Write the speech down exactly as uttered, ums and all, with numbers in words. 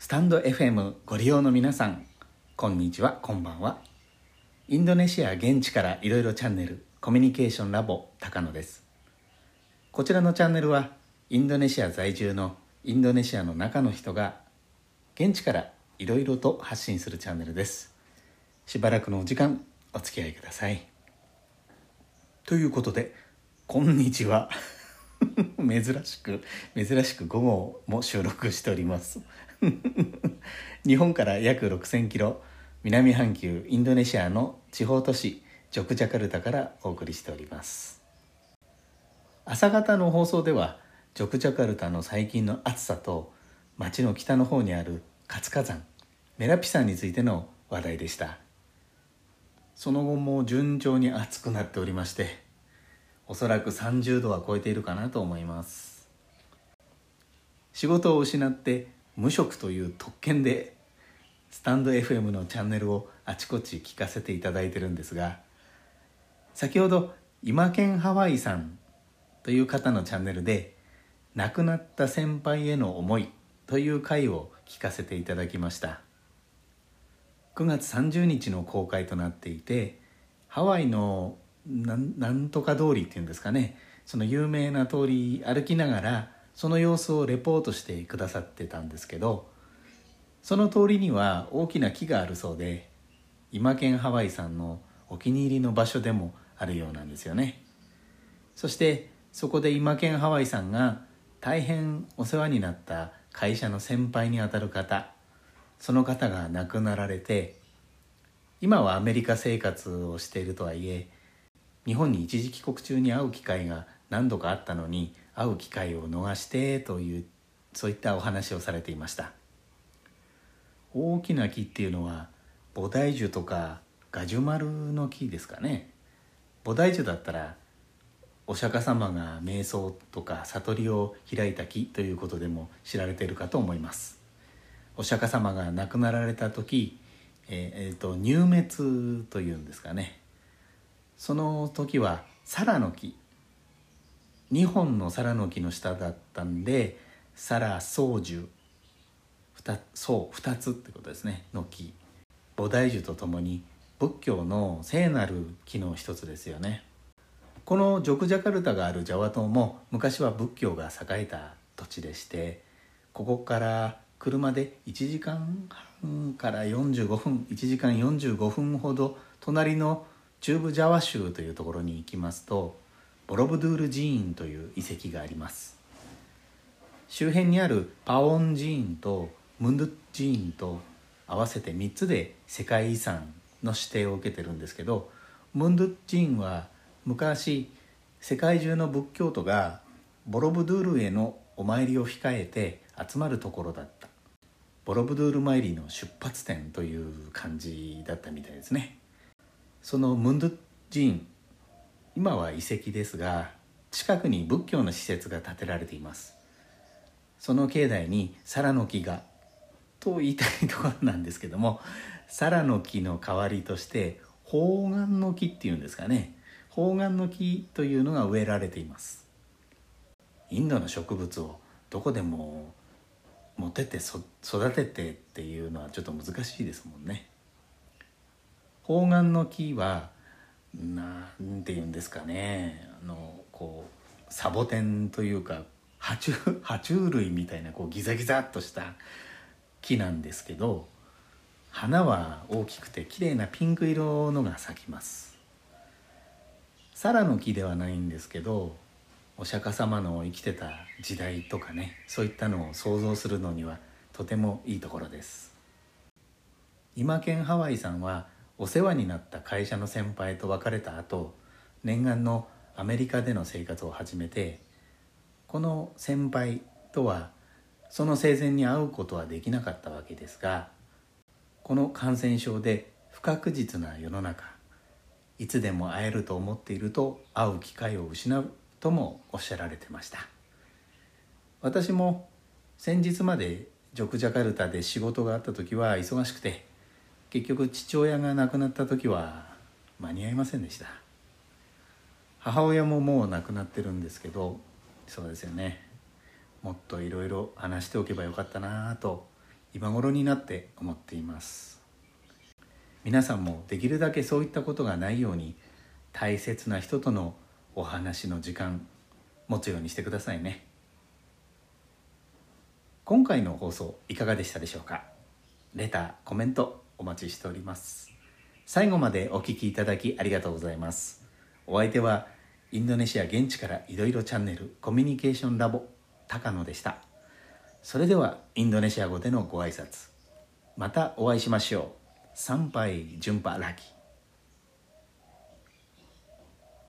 スタンド エフエム ご利用の皆さん、こんにちは、こんばんは。インドネシア現地からいろいろチャンネル、コミュニケーションラボ高野です。こちらのチャンネルはインドネシア在住のインドネシアの中の人が現地からいろいろと発信するチャンネルです。しばらくのお時間お付き合いください。ということで、こんにちは珍しく珍しく午後も収録しております日本から約ろくせんキロ南半球インドネシアの地方都市ジョクジャカルタからお送りしております。朝方の放送ではジョクジャカルタの最近の暑さと町の北の方にある活火山メラピ山についての話題でした。その後も順調に暑くなっておりまして、おそらくさんじゅうどは超えているかなと思います。仕事を失って無職という特権でスタンド エフエム のチャンネルをあちこち聞かせていただいてるんですが、先ほど今県ハワイさんという方のチャンネルで亡くなった先輩への思いという回を聞かせていただきました。くがつさんじゅうにちの公開となっていて、ハワイのな ん, なんとか通りっていうんですかね、その有名な通り歩きながらその様子をレポートしてくださってたんですけど、その通りには大きな木があるそうで、今県ハワイさんのお気に入りの場所でもあるようなんですよね。そしてそこで今県ハワイさんが大変お世話になった会社の先輩にあたる方、その方が亡くなられて、今はアメリカ生活をしているとはいえ、日本に一時帰国中に会う機会が何度かあったのに会う機会を逃してという、そういったお話をされていました。大きな木っていうのは菩提樹とかガジュマルの木ですかね。菩提樹だったらお釈迦様が瞑想とか悟りを開いた木ということでも知られているかと思います。お釈迦様が亡くなられた時、えー、えーと、入滅というんですかね、その時はサラの木、にほんのサラの木の下だったんで、サラソウジュ、そうふたつってことですね、の木。菩提樹とともに仏教の聖なる木の一つですよね。このジョクジャカルタがあるジャワ島も昔は仏教が栄えた土地でして、ここから車でいちじかんはんからよんじゅうごふん、いちじかんよんじゅうごふんほど隣の中部ジャワ州というところに行きますと、ボロブドゥール寺院という遺跡があります。周辺にあるパオン寺院とムンドゥ寺院と合わせてみっつで世界遺産の指定を受けてるんですけど、ムンドゥ寺院は昔世界中の仏教徒がボロブドゥールへのお参りを控えて集まるところだった。ボロブドゥール参りの出発点という感じだったみたいですね。そのムンドゥ寺院、今は遺跡ですが、近くに仏教の施設が建てられています。その境内にサラの木がと言いたいところなんですけども、サラの木の代わりとして方眼の木っていうんですかね、方眼の木というのが植えられています。インドの植物をどこでも持ってって育ててっていうのはちょっと難しいですもんね。方眼の木はなんていうんですかね、あのこうサボテンというか爬虫、爬虫類みたいなこうギザギザっとした木なんですけど、花は大きくて綺麗なピンク色のが咲きます。サラの木ではないんですけど、お釈迦様の生きてた時代とかね、そういったのを想像するのにはとてもいいところです。今県ハワイさんはお世話になった会社の先輩と別れた後、念願のアメリカでの生活を始めて、この先輩とはその生前に会うことはできなかったわけですが、この感染症で不確実な世の中、いつでも会えると思っていると会う機会を失うともおっしゃられてました。私も先日までジョクジャカルタで仕事があった時は忙しくて、結局父親が亡くなった時は間に合いませんでした。母親ももう亡くなってるんですけど、そうですよね、もっといろいろ話しておけばよかったなと今頃になって思っています。皆さんもできるだけそういったことがないように、大切な人とのお話の時間持つようにしてくださいね。今回の放送いかがでしたでしょうか。レター、コメントお待ちしております。最後までお聞きいただきありがとうございます。お相手はインドネシア現地からいろいろチャンネルコミュニケーションラボ高野でした。それではインドネシア語でのご挨拶、またお会いしましょう。サンパイジュンパラキ。